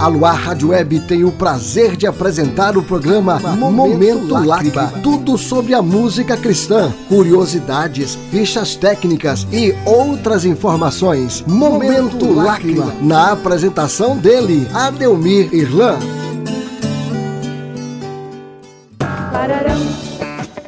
A Luar Rádio Web tem o prazer de apresentar o programa Momento Lágrima. Tudo sobre a música cristã, curiosidades, fichas técnicas e outras informações. Momento Lágrima, na apresentação dele, Adelmir Irland.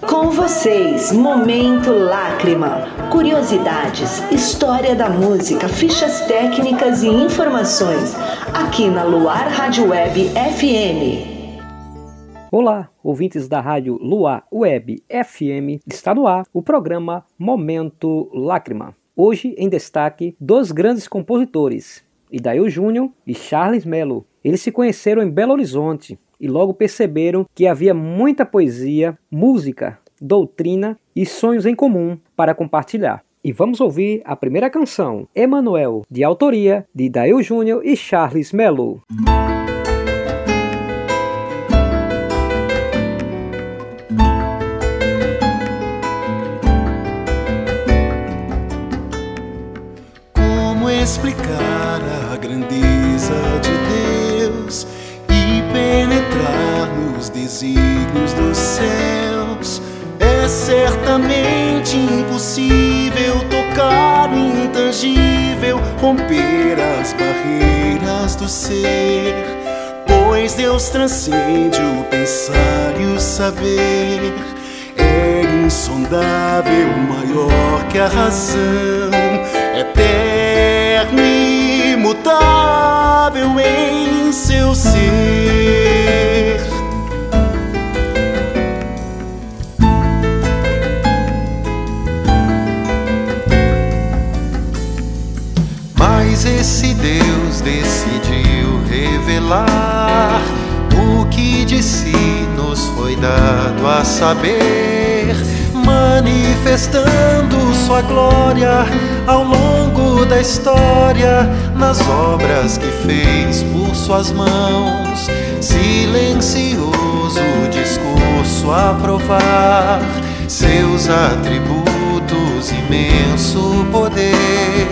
Com vocês, Momento Lágrima. Curiosidades, história da música, fichas técnicas e informações. Aqui na Luar Rádio Web FM. Olá, ouvintes da rádio Luar Web FM. Está no ar o programa Momento Lágrima. Hoje em destaque, dois grandes compositores, Idail Júnior e Charles Mello. Eles se conheceram em Belo Horizonte e logo perceberam que havia muita poesia, música, doutrina e sonhos em comum para compartilhar. E vamos ouvir a primeira canção, Emanuel, de autoria de Idail Júnior e Charles Mello. Como explicar a grandeza de Deus e penetrar nos desígnios dos céus? É certamente impossível tocar o intangível, romper as barreiras do ser, pois Deus transcende o pensar e o saber. É insondável, maior que a razão, eterno e imutável em seu ser. Mas esse Deus decidiu revelar o que de si nos foi dado a saber, manifestando sua glória ao longo da história, nas obras que fez por suas mãos. Silencioso o discurso a provar seus atributos, imenso poder,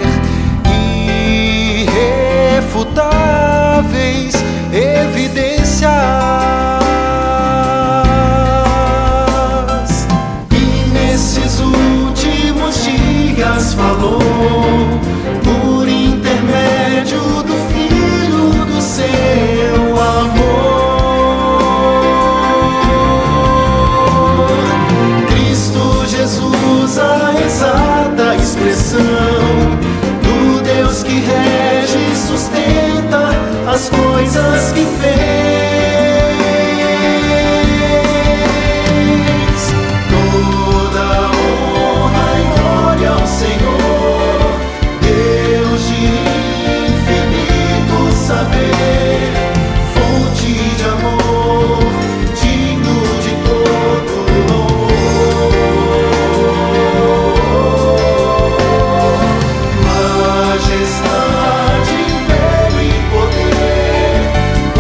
irrefutáveis evidências. E nesses últimos dias falou, por intermédio do Filho do seu amor, Cristo Jesus, a exata expressão do Deus que rege e sustenta as coisas que fez. Toda honra e glória ao Senhor, Deus de infinito saber, fonte de amor, digno de todo louvor. Majestade, império e poder,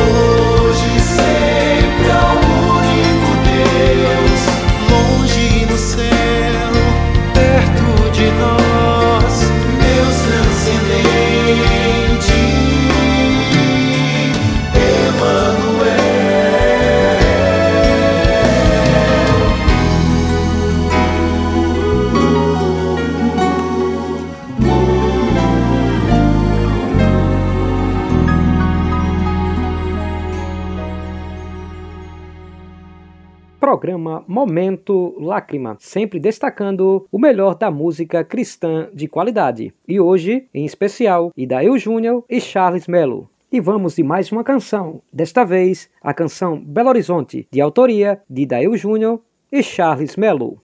hoje e sempre ao único Deus, longe no céu, perto de nós, Deus transcendente, Emanuel. Programa Momento Lágrima, sempre destacando o melhor da música cristã de qualidade. E hoje, em especial, Idail Júnior e Charles Mello. E vamos de mais uma canção, desta vez a canção Belo Horizonte, de autoria de Idail Júnior e Charles Mello.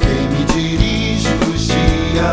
Quem me dirige os dias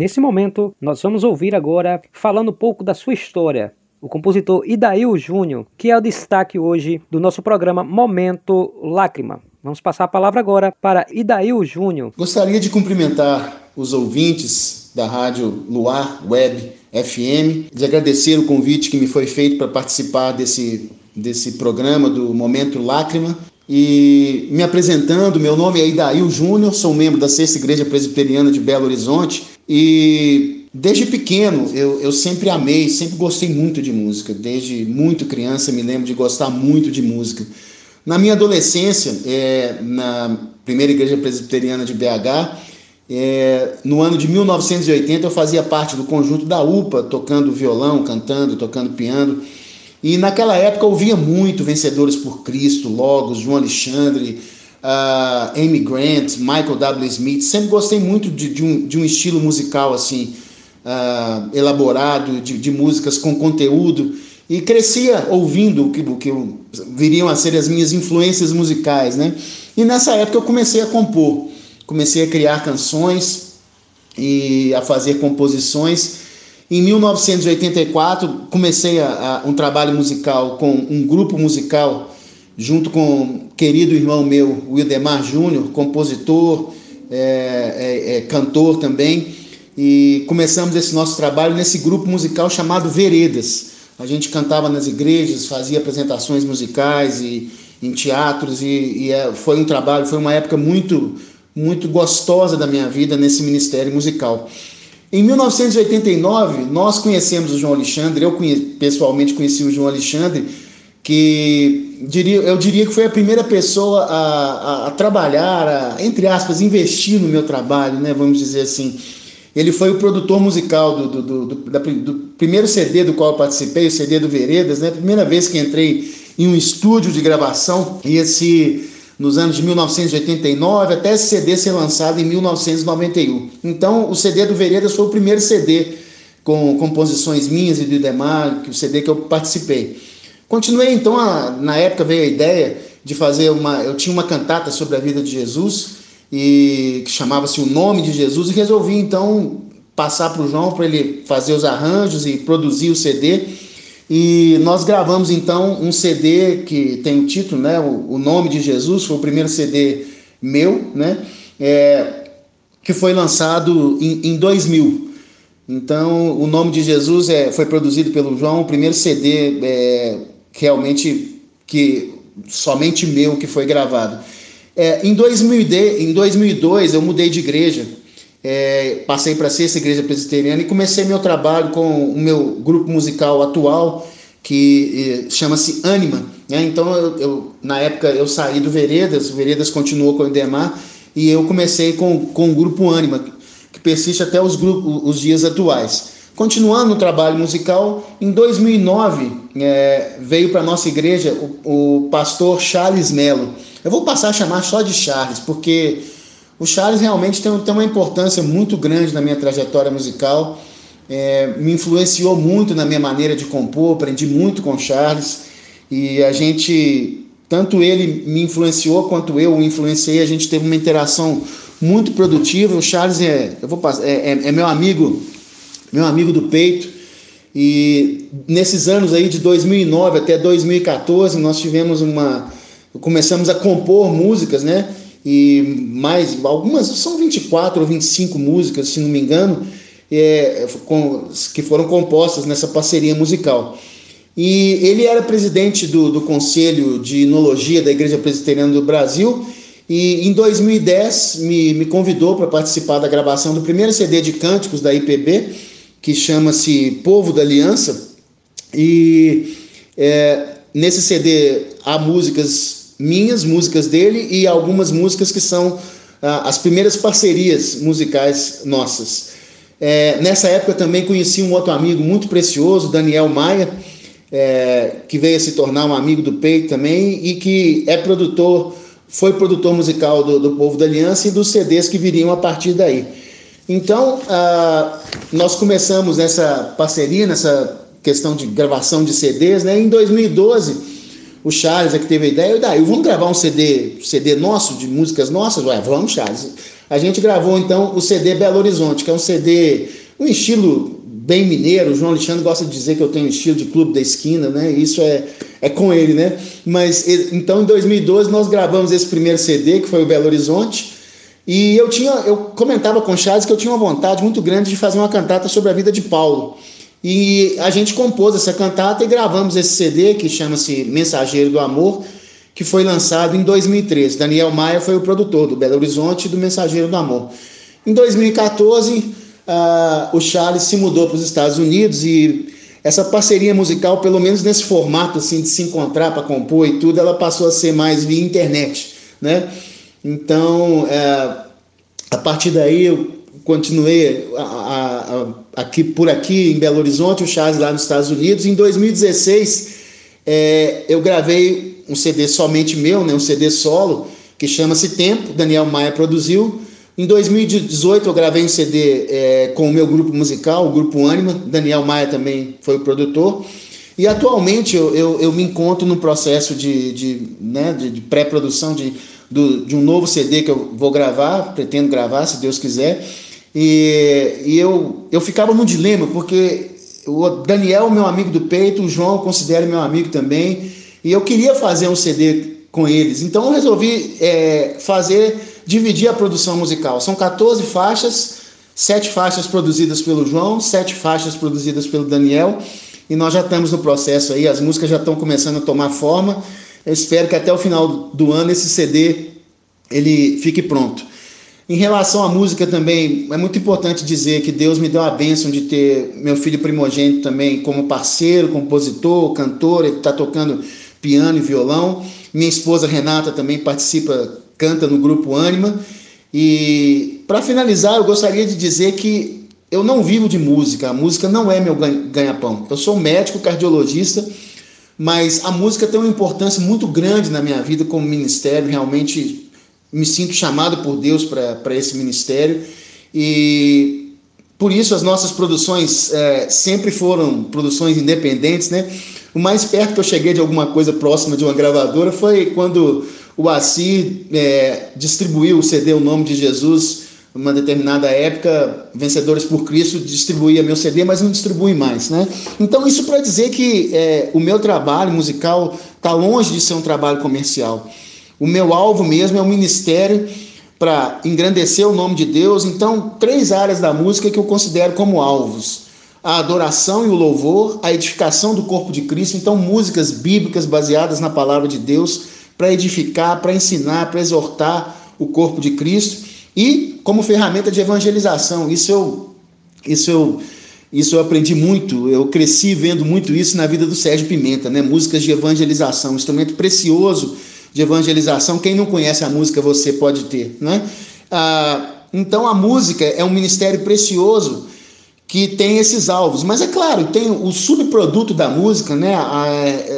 nesse momento, nós vamos ouvir agora, falando um pouco da sua história, o compositor Idail Júnior, que é o destaque hoje do nosso programa Momento Lágrima. Vamos passar a palavra agora para Idail Júnior. Gostaria de cumprimentar os ouvintes da rádio Luar Web FM, de agradecer o convite que me foi feito para participar desse programa do Momento Lágrima. E me apresentando, meu nome é Idail Júnior, sou membro da 6ª Igreja Presbiteriana de Belo Horizonte e desde pequeno eu sempre amei, sempre gostei muito de música. Desde muito criança me lembro de gostar muito de música. Na minha adolescência, na 1ª Igreja Presbiteriana de BH, no ano de 1980 eu fazia parte do conjunto da UPA, tocando violão, cantando, tocando piano. E naquela época eu ouvia muito Vencedores por Cristo, Logos, João Alexandre, Amy Grant, Michael W. Smith. Sempre gostei muito de um estilo musical assim, elaborado, de músicas com conteúdo. E crescia ouvindo o que viriam a ser as minhas influências musicais, né? E nessa época eu comecei a compor, comecei a criar canções e a fazer composições. Em 1984, comecei um trabalho musical com um grupo musical, junto com um querido irmão meu, Wildemar Júnior, compositor, cantor também, e começamos esse nosso trabalho nesse grupo musical chamado Veredas. A gente cantava nas igrejas, fazia apresentações musicais e em teatros, e foi um trabalho, foi uma época muito, muito gostosa da minha vida nesse ministério musical. Em 1989, nós conhecemos o João Alexandre, pessoalmente conheci o João Alexandre, que eu diria que foi a primeira pessoa a trabalhar, entre aspas, investir no meu trabalho, né? Vamos dizer assim. Ele foi o produtor musical do primeiro CD do qual eu participei, o CD do Veredas, né? Primeira vez que entrei em um estúdio de gravação, e nos anos de 1989, até esse CD ser lançado em 1991. Então, o CD do Veredas foi o primeiro CD com composições minhas e do Idemar, o CD que eu participei. Continuei, então, na época veio a ideia de fazer eu tinha uma cantata sobre a vida de Jesus, e que chamava-se O Nome de Jesus, e resolvi, então, passar para o João para ele fazer os arranjos e produzir o CD. E nós gravamos, então, um CD que tem o título, né, O Nome de Jesus, foi o primeiro CD meu, né, que foi lançado em 2000. Então, O Nome de Jesus foi produzido pelo João, o primeiro CD somente meu que foi gravado. Em 2002, eu mudei de igreja. Passei para a 6ª Igreja Presbiteriana e comecei meu trabalho com o meu grupo musical atual, que chama-se Anima, né? Então na época eu saí do Veredas, o Veredas continuou com o Idemar, e eu comecei com o grupo Anima, que persiste até os dias atuais. Continuando o trabalho musical, em 2009 veio para a nossa igreja o pastor Charles Mello. Eu vou passar a chamar só de Charles, porque o Charles realmente tem uma importância muito grande na minha trajetória musical, me influenciou muito na minha maneira de compor, aprendi muito com o Charles, e tanto ele me influenciou quanto eu o influenciei, a gente teve uma interação muito produtiva. O Charles é meu amigo do peito, e nesses anos aí de 2009 até 2014 nós tivemos começamos a compor músicas, né? E mais algumas, são 24 ou 25 músicas, se não me engano, que foram compostas nessa parceria musical. E ele era presidente do Conselho de Hinologia da Igreja Presbiteriana do Brasil, e em 2010 me convidou para participar da gravação do primeiro CD de cânticos da IPB, que chama-se Povo da Aliança, e nesse CD há músicas dele e algumas músicas que são as primeiras parcerias musicais nossas. Nessa época também conheci um outro amigo muito precioso, Daniel Maia, que veio a se tornar um amigo do peito também, e que foi produtor musical do Povo da Aliança e dos CDs que viriam a partir daí. Então, nós começamos nessa parceria, nessa questão de gravação de CDs, né? Em 2012, o Charles é que teve a ideia, e daí, vamos gravar um CD nosso, de músicas nossas? Ué, vamos, Charles. A gente gravou, então, o CD Belo Horizonte, que é um CD, um estilo bem mineiro. O João Alexandre gosta de dizer que eu tenho um estilo de clube da esquina, né? Isso é com ele, né? Mas, então, em 2012, nós gravamos esse primeiro CD, que foi o Belo Horizonte, e eu comentava com o Charles que eu tinha uma vontade muito grande de fazer uma cantata sobre a vida de Paulo. E a gente compôs essa cantata e gravamos esse CD, que chama-se Mensageiro do Amor, que foi lançado em 2013. Daniel Maia foi o produtor do Belo Horizonte e do Mensageiro do Amor. Em 2014, o Charles se mudou para os Estados Unidos, e essa parceria musical, pelo menos nesse formato assim, de se encontrar para compor e tudo, ela passou a ser mais via internet, né? Então, a partir daí eu continuei por aqui em Belo Horizonte, o Charles lá nos Estados Unidos. Em 2016 eu gravei um CD somente meu, né, um CD solo, que chama-se Tempo, Daniel Maia produziu. Em 2018 eu gravei um CD com o meu grupo musical, o Grupo Anima, Daniel Maia também foi o produtor. E atualmente eu me encontro no processo de pré-produção de um novo CD que eu vou gravar, pretendo gravar, se Deus quiser. E eu ficava num dilema, porque o Daniel é meu amigo do peito, o João considera meu amigo também, e eu queria fazer um CD com eles. Então eu resolvi dividir a produção musical. São 14 faixas, 7 faixas produzidas pelo João, 7 faixas produzidas pelo Daniel, e nós já estamos no processo aí, as músicas já estão começando a tomar forma. Eu espero que até o final do ano esse CD ele fique pronto. Em relação à música também, é muito importante dizer que Deus me deu a bênção de ter meu filho primogênito também como parceiro, compositor, cantor. Ele está tocando piano e violão. Minha esposa Renata também participa, canta no Grupo Anima. E para finalizar, eu gostaria de dizer que eu não vivo de música. A música não é meu ganha-pão. Eu sou médico, cardiologista, mas a música tem uma importância muito grande na minha vida como ministério. Realmente me sinto chamado por Deus para esse ministério, e por isso as nossas produções sempre foram produções independentes, né? O mais perto que eu cheguei de alguma coisa próxima de uma gravadora foi quando o ACI distribuiu o CD O Nome de Jesus. Uma determinada época, Vencedores por Cristo distribuía meu CD, mas não distribui mais, né? Então isso para dizer que o meu trabalho musical está longe de ser um trabalho comercial. O meu alvo mesmo é um ministério para engrandecer o nome de Deus. Então 3 áreas da música que eu considero como alvos: a adoração e o louvor, a edificação do corpo de Cristo. Então músicas bíblicas baseadas na palavra de Deus para edificar, para ensinar, para exortar o corpo de Cristo, e como ferramenta de evangelização. Isso eu aprendi muito, eu cresci vendo muito isso na vida do Sérgio Pimenta, né? Músicas de evangelização, um instrumento precioso de evangelização. Quem não conhece a música, você pode ter, né? Então a música é um ministério precioso que tem esses alvos, mas é claro, tem o subproduto da música, né?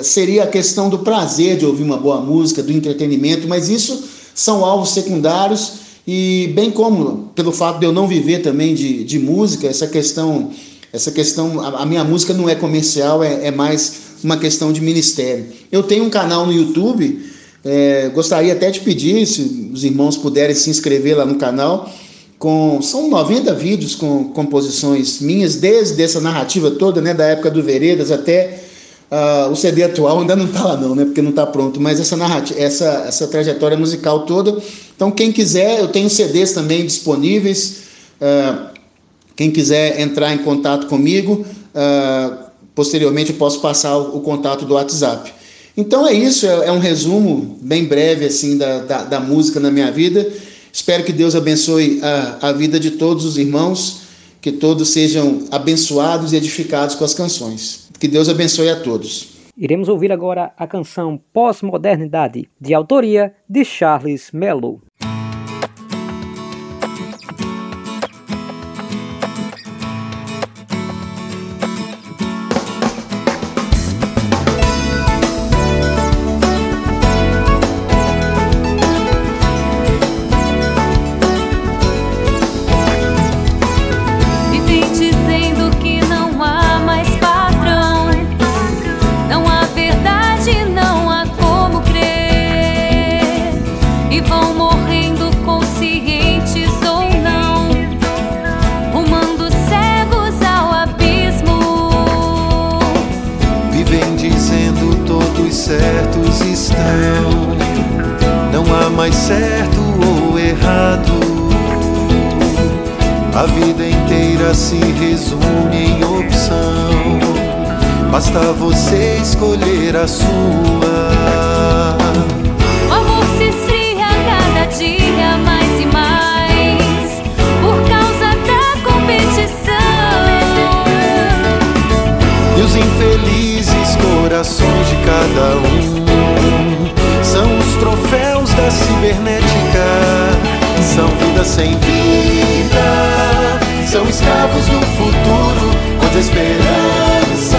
Seria a questão do prazer de ouvir uma boa música, do entretenimento, mas isso são alvos secundários. E bem como pelo fato de eu não viver também de música, essa questão a minha música não é comercial, é mais uma questão de ministério. Eu tenho um canal no YouTube, gostaria até de pedir, se os irmãos puderem se inscrever lá no canal, são 90 vídeos com composições minhas, desde essa narrativa toda, né, da época do Veredas até o CD atual. Ainda não está lá não, né, porque não está pronto, mas essa trajetória musical toda. Então quem quiser, eu tenho CDs também disponíveis, quem quiser entrar em contato comigo, posteriormente eu posso passar o contato do WhatsApp. Então é isso, é um resumo bem breve assim, da música na minha vida. Espero que Deus abençoe a vida de todos os irmãos, que todos sejam abençoados e edificados com as canções. Que Deus abençoe a todos. Iremos ouvir agora a canção Pós-Modernidade, de autoria de Charles Mello. Não há estão morrendo conscientes ou não, rumando cegos ao abismo. Vivem dizendo todos certos estão, não há mais certo ou errado. A vida inteira se resume em opção, basta você escolher a sua. O amor se esfria cada dia mais e mais por causa da competição. E os infelizes corações de cada um são os troféus da cibernética. São vidas sem vida, são escravos do futuro, pois a esperança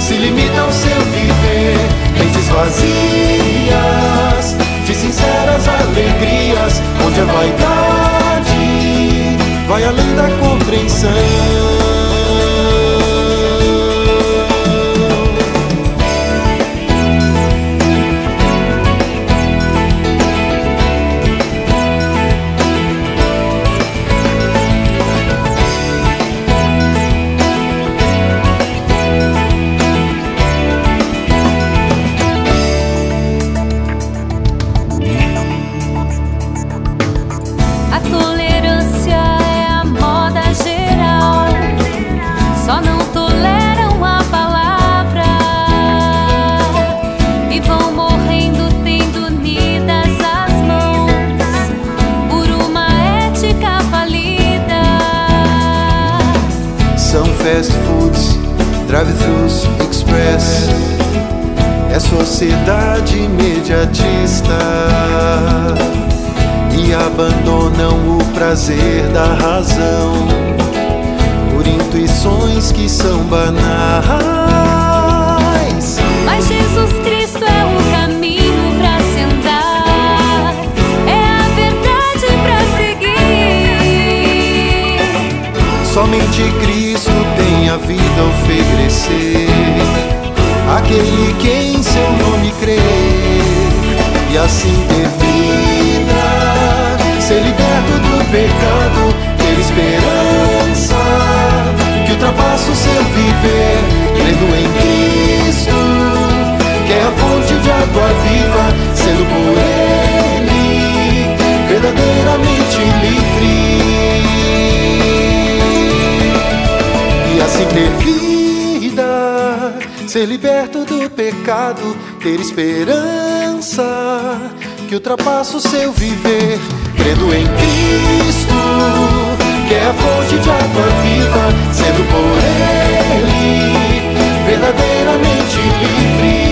se limita ao seu viver. Mentes vazias de sinceras alegrias, onde a vaidade vai além da compreensão. Fast foods, drive-thrus, express, é sociedade imediatista e abandonam o prazer da razão por intuições que são banais. Mas Jesus Cristo é o caminho pra se andar, é a verdade pra seguir. Somente Cristo tem a vida a oferecer aquele que em seu nome crê, e assim ter vida, ser liberto do pecado, ter esperança que ultrapassa o seu viver, crendo em Cristo, que é a fonte de água viva, sendo por Ele verdadeiramente livre. Assim ter vida, ser liberto do pecado, ter esperança que ultrapassa o seu viver, crendo em Cristo, que é a fonte de água viva, sendo por Ele verdadeiramente livre.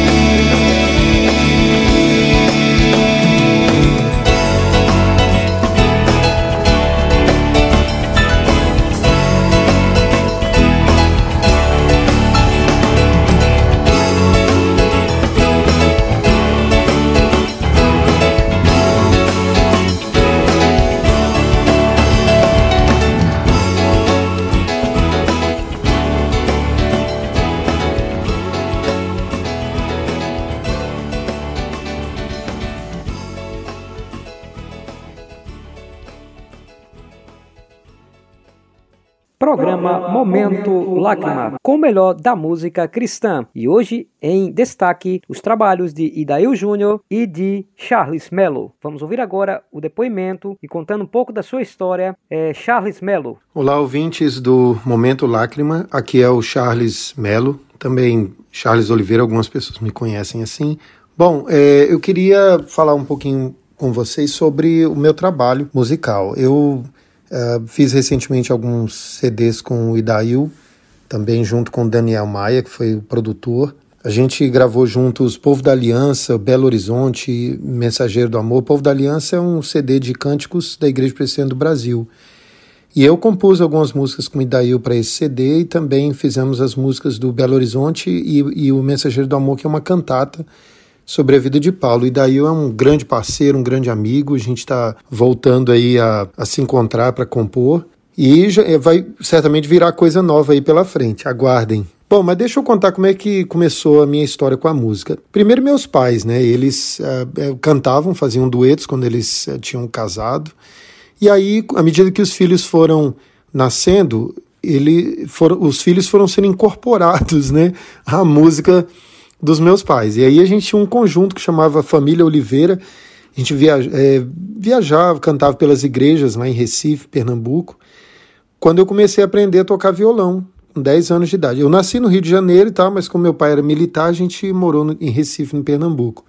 Programa Momento Lágrima, com o melhor da música cristã. E hoje, em destaque, os trabalhos de Idail Júnior e de Charles Mello. Vamos ouvir agora o depoimento e contando um pouco da sua história, Charles Mello. Olá, ouvintes do Momento Lágrima. Aqui é o Charles Mello, também Charles Oliveira, algumas pessoas me conhecem assim. Bom, eu queria falar um pouquinho com vocês sobre o meu trabalho musical. Eu... fiz recentemente alguns CDs com o Idail, também junto com o Daniel Maia, que foi o produtor. A gente gravou juntos Povo da Aliança, Belo Horizonte, Mensageiro do Amor. Povo da Aliança é um CD de cânticos da Igreja Presbiteriana do Brasil. E eu compus algumas músicas com o Idail para esse CD e também fizemos as músicas do Belo Horizonte e o Mensageiro do Amor, que é uma cantata sobre a vida de Paulo. E daí é um grande parceiro, um grande amigo. A gente está voltando aí a se encontrar para compor. E já vai certamente virar coisa nova aí pela frente. Aguardem. Bom, mas deixa eu contar como é que começou a minha história com a música. Primeiro, meus pais, né? Eles cantavam, faziam duetos quando eles tinham casado. E aí, à medida que os filhos foram nascendo, os filhos foram sendo incorporados, né, à música dos meus pais. E aí a gente tinha um conjunto que chamava Família Oliveira. A gente viajava, cantava pelas igrejas lá em Recife, Pernambuco. Quando eu comecei a aprender a tocar violão, com 10 anos de idade. Eu nasci no Rio de Janeiro e tal, mas como meu pai era militar, a gente morou em Recife, no Pernambuco.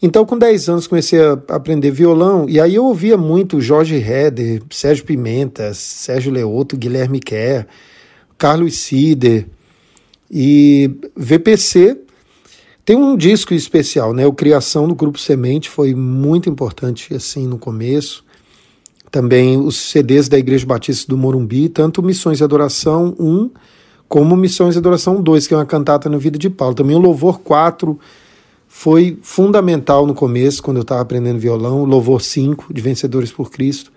Então, com 10 anos, comecei a aprender violão, e aí eu ouvia muito Jorge Redder, Sérgio Pimenta, Sérgio Leoto, Guilherme Kerr, Carlos Sider e VPC. Tem um disco especial, né? O Criação do Grupo Semente foi muito importante, assim, no começo. Também os CDs da Igreja Batista do Morumbi, tanto Missões de Adoração 1 como Missões de Adoração 2, que é uma cantata na vida de Paulo. Também o Louvor 4 foi fundamental no começo, quando eu estava aprendendo violão. O Louvor 5, de Vencedores por Cristo.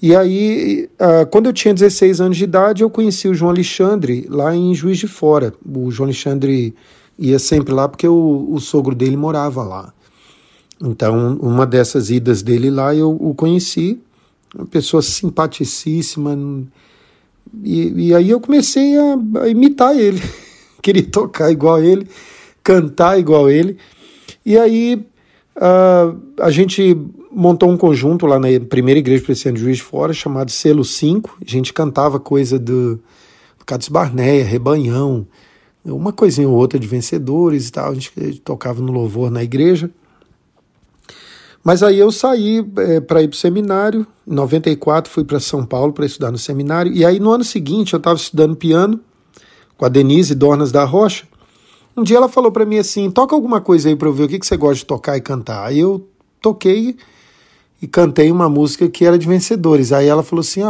E aí, quando eu tinha 16 anos de idade, eu conheci o João Alexandre lá em Juiz de Fora. O João Alexandre ia sempre lá porque o sogro dele morava lá. Então, uma dessas idas dele lá, eu o conheci. Uma pessoa simpaticíssima, e aí eu comecei a imitar ele, queria tocar igual ele, cantar igual ele, e aí a gente montou um conjunto lá na primeira igreja presbiteriana de Juiz de Fora, chamado Selo 5, a gente cantava coisa do Carlos Barneia, Rebanhão, uma coisinha ou outra de Vencedores e tal, a gente tocava no louvor na igreja. Mas aí eu saí para ir para o seminário, em 94 fui para São Paulo para estudar no seminário, e aí no ano seguinte eu estava estudando piano com a Denise Dornas da Rocha. Um dia ela falou para mim assim, toca alguma coisa aí para eu ver o que você gosta de tocar e cantar. Aí eu toquei e cantei uma música que era de Vencedores. Aí ela falou assim,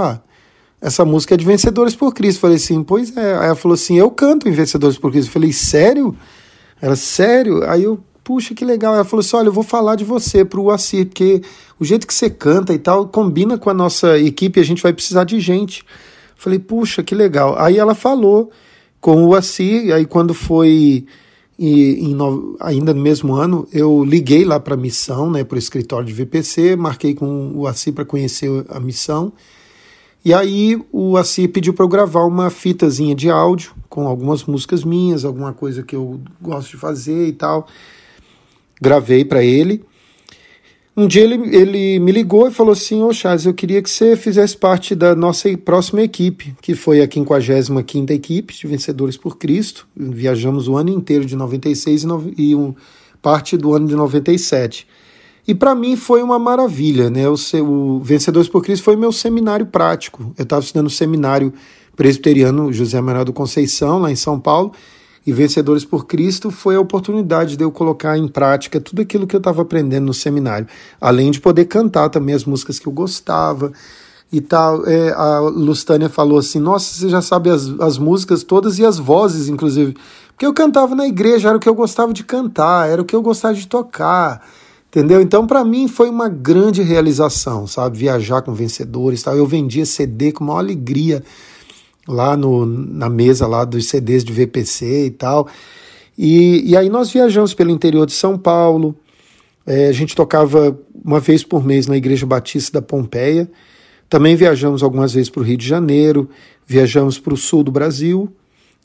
essa música é de Vencedores por Cristo. Eu falei assim, pois é. Aí ela falou assim, eu canto em Vencedores por Cristo. Eu falei, sério? Ela, sério? Aí eu... Puxa, que legal. Ela falou assim, olha, eu vou falar de você para o UACI, porque o jeito que você canta e tal combina com a nossa equipe, a gente vai precisar de gente. Eu falei, puxa, que legal. Aí ela falou com o UACI, aí quando foi, ainda no mesmo ano, eu liguei lá para a missão, né, para o escritório de VPC, marquei com o UACI para conhecer a missão, e aí o UACI pediu para eu gravar uma fitazinha de áudio com algumas músicas minhas, alguma coisa que eu gosto de fazer e tal. Gravei para ele. Um dia ele me ligou e falou assim, ô Charles, eu queria que você fizesse parte da nossa próxima equipe, que foi a 55ª equipe de Vencedores por Cristo. Viajamos o ano inteiro de 96 parte do ano de 97. E para mim foi uma maravilha, né? O Vencedores por Cristo foi meu seminário prático. Eu estava estudando o seminário presbiteriano José Manuel do Conceição, lá em São Paulo, e Vencedores por Cristo foi a oportunidade de eu colocar em prática tudo aquilo que eu estava aprendendo no seminário. Além de poder cantar também as músicas que eu gostava e tal. A Lustânia falou assim, nossa, você já sabe as músicas todas e as vozes, inclusive. Porque eu cantava na igreja, era o que eu gostava de cantar, era o que eu gostava de tocar, entendeu? Então, para mim, foi uma grande realização, sabe? Viajar com Vencedores e tal. Eu vendia CD com maior alegria, lá na mesa lá dos CDs de VPC e tal, e aí nós viajamos pelo interior de São Paulo, a gente tocava uma vez por mês na Igreja Batista da Pompeia, também viajamos algumas vezes para o Rio de Janeiro, viajamos para o sul do Brasil,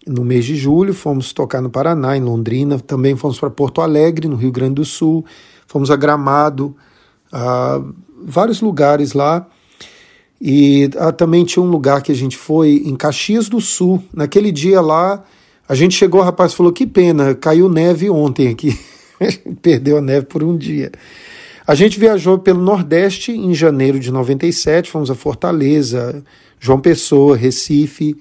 no mês de julho fomos tocar no Paraná, em Londrina, também fomos para Porto Alegre, no Rio Grande do Sul, fomos a Gramado, a vários lugares lá. E também tinha um lugar que a gente foi em Caxias do Sul. Naquele dia lá, a gente chegou, o rapaz falou, que pena, caiu neve ontem aqui. Perdeu a neve por um dia. A gente viajou pelo Nordeste em janeiro de 97, fomos a Fortaleza, João Pessoa, Recife,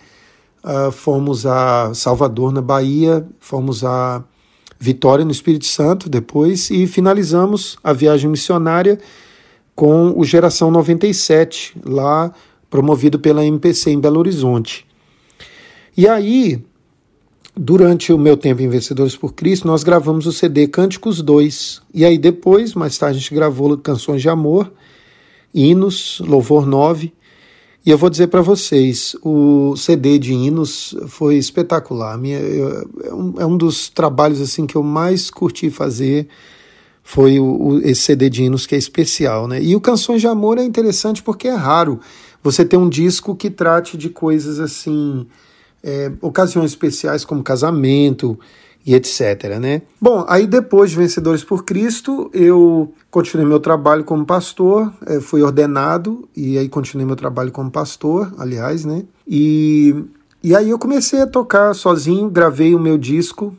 fomos a Salvador, na Bahia, fomos a Vitória, no Espírito Santo, depois, e finalizamos a viagem missionária com o Geração 97, lá promovido pela MPC em Belo Horizonte. E aí, durante o meu tempo em Vencedores por Cristo, nós gravamos o CD Cânticos 2. E aí depois, mais tarde, a gente gravou Canções de Amor, Hinos, Louvor 9. E eu vou dizer para vocês, o CD de Hinos foi espetacular. É um dos trabalhos assim, que eu mais curti fazer, foi esse CD de Hinos, que é especial, né? E o Canções de Amor é interessante porque é raro você ter um disco que trate de coisas assim, ocasiões especiais como casamento e etc, né? Bom, aí depois de Vencedores por Cristo, eu continuei meu trabalho como pastor, fui ordenado, e aí continuei meu trabalho como pastor, aliás, né? E aí eu comecei a tocar sozinho, gravei o meu disco,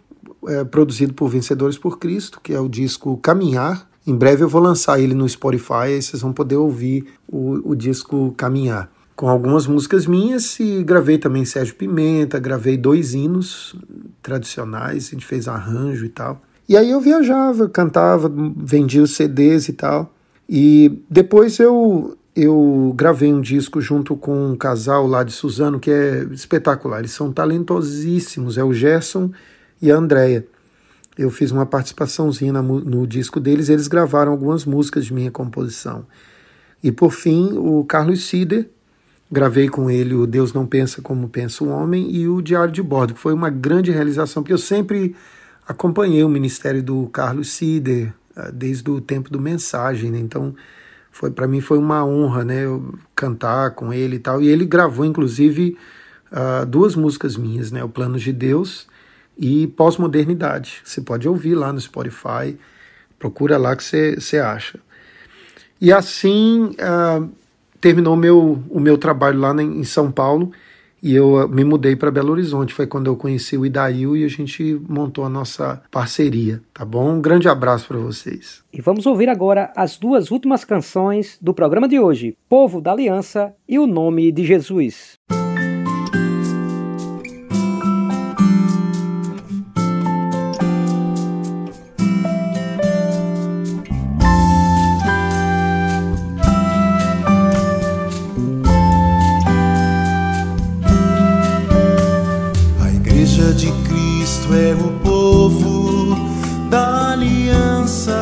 produzido por Vencedores por Cristo, que é o disco Caminhar. Em breve eu vou lançar ele no Spotify, aí vocês vão poder ouvir o disco Caminhar, com algumas músicas minhas, e gravei também Sérgio Pimenta, gravei 2 hinos tradicionais, a gente fez arranjo e tal. E aí eu viajava, cantava, vendia os CDs e tal. E depois eu gravei um disco junto com um casal lá de Suzano, que é espetacular, eles são talentosíssimos, é o Gerson e a Andréia. Eu fiz uma participaçãozinha no disco deles, eles gravaram algumas músicas de minha composição. E por fim, o Carlos Sider, gravei com ele o Deus Não Pensa Como Pensa o Homem e o Diário de Bordo, que foi uma grande realização, porque eu sempre acompanhei o ministério do Carlos Sider desde o tempo do Mensagem, né? Então, para mim foi uma honra, né, eu cantar com ele e tal. E ele gravou, inclusive, 2 músicas minhas, né, O Plano de Deus e Pós-Modernidade. Você pode ouvir lá no Spotify, procura lá que você acha. E assim... terminou o meu trabalho lá em São Paulo e eu me mudei para Belo Horizonte. Foi quando eu conheci o Idail e a gente montou a nossa parceria, tá bom? Um grande abraço para vocês. E vamos ouvir agora as 2 últimas canções do programa de hoje, Povo da Aliança e O Nome de Jesus. É o povo da aliança,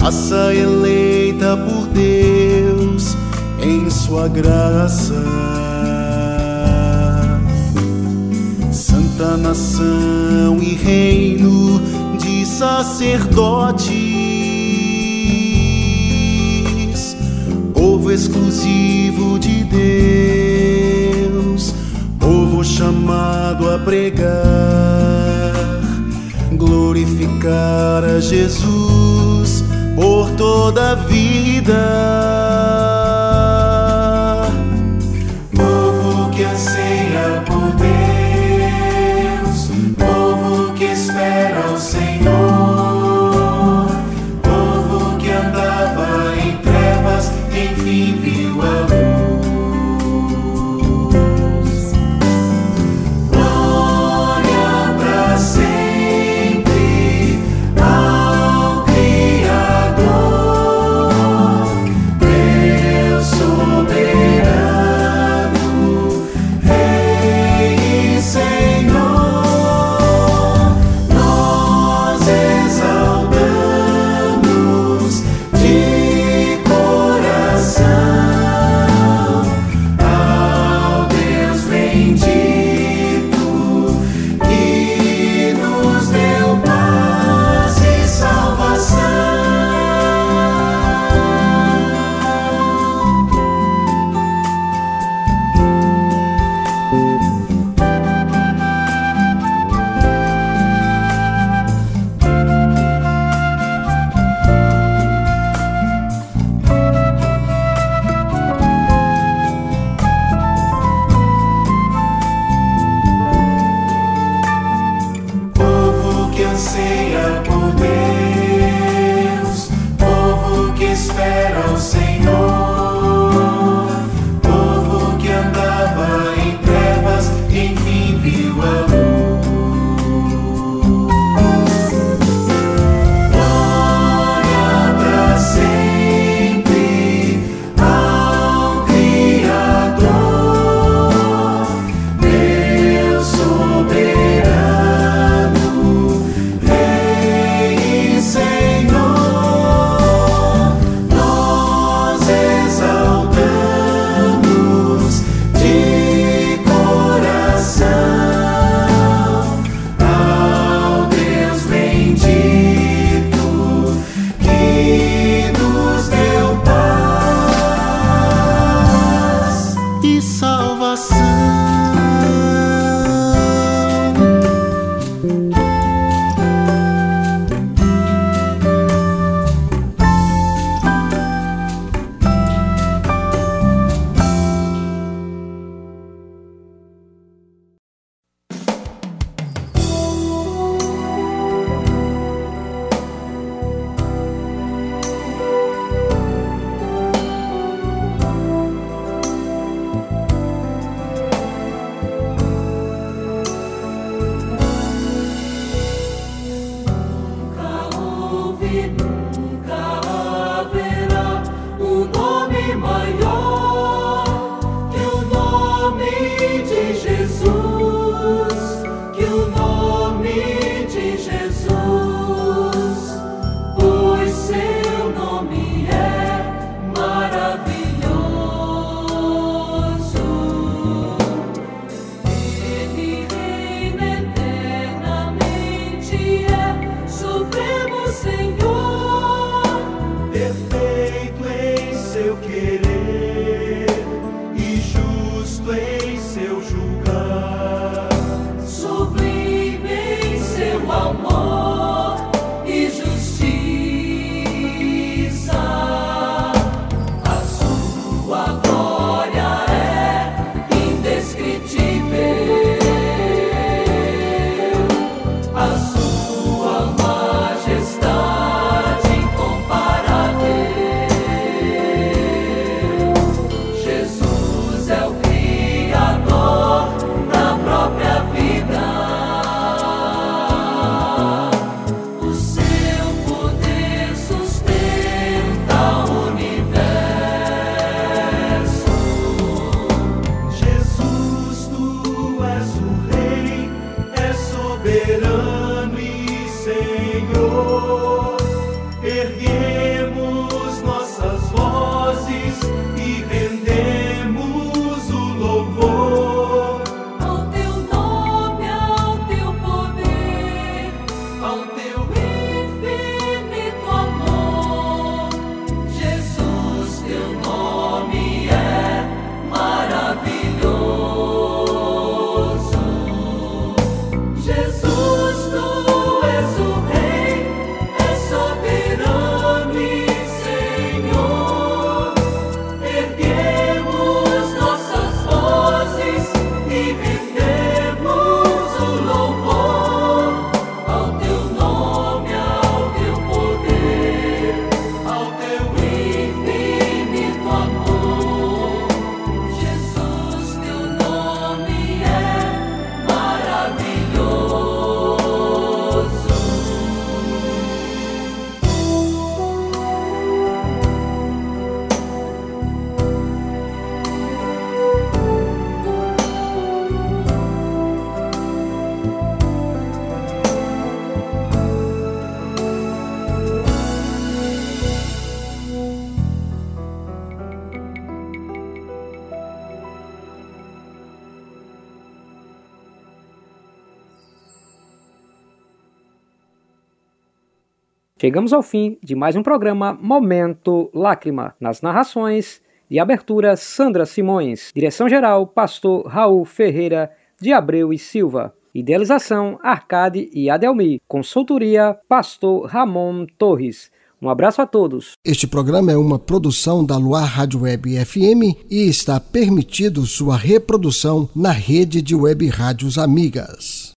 raça eleita por Deus em sua graça, santa nação e reino de sacerdotes, povo exclusivo de Deus, povo chamado a pregar, glorificar a Jesus por toda a vida. Povo que anseia por Deus, povo que espera ao Senhor, povo que andava em trevas, enfim viu a luz. sempre ao Criador. Chegamos ao fim de mais um programa Momento Lágrima. Nas narrações e abertura, Sandra Simões. Direção-geral, pastor Raul Ferreira de Abreu e Silva. Idealização, Arcade e Adelmir. Consultoria, pastor Ramon Torres. Um abraço a todos. Este programa é uma produção da Luar Rádio Web FM e está permitido sua reprodução na rede de web rádios amigas.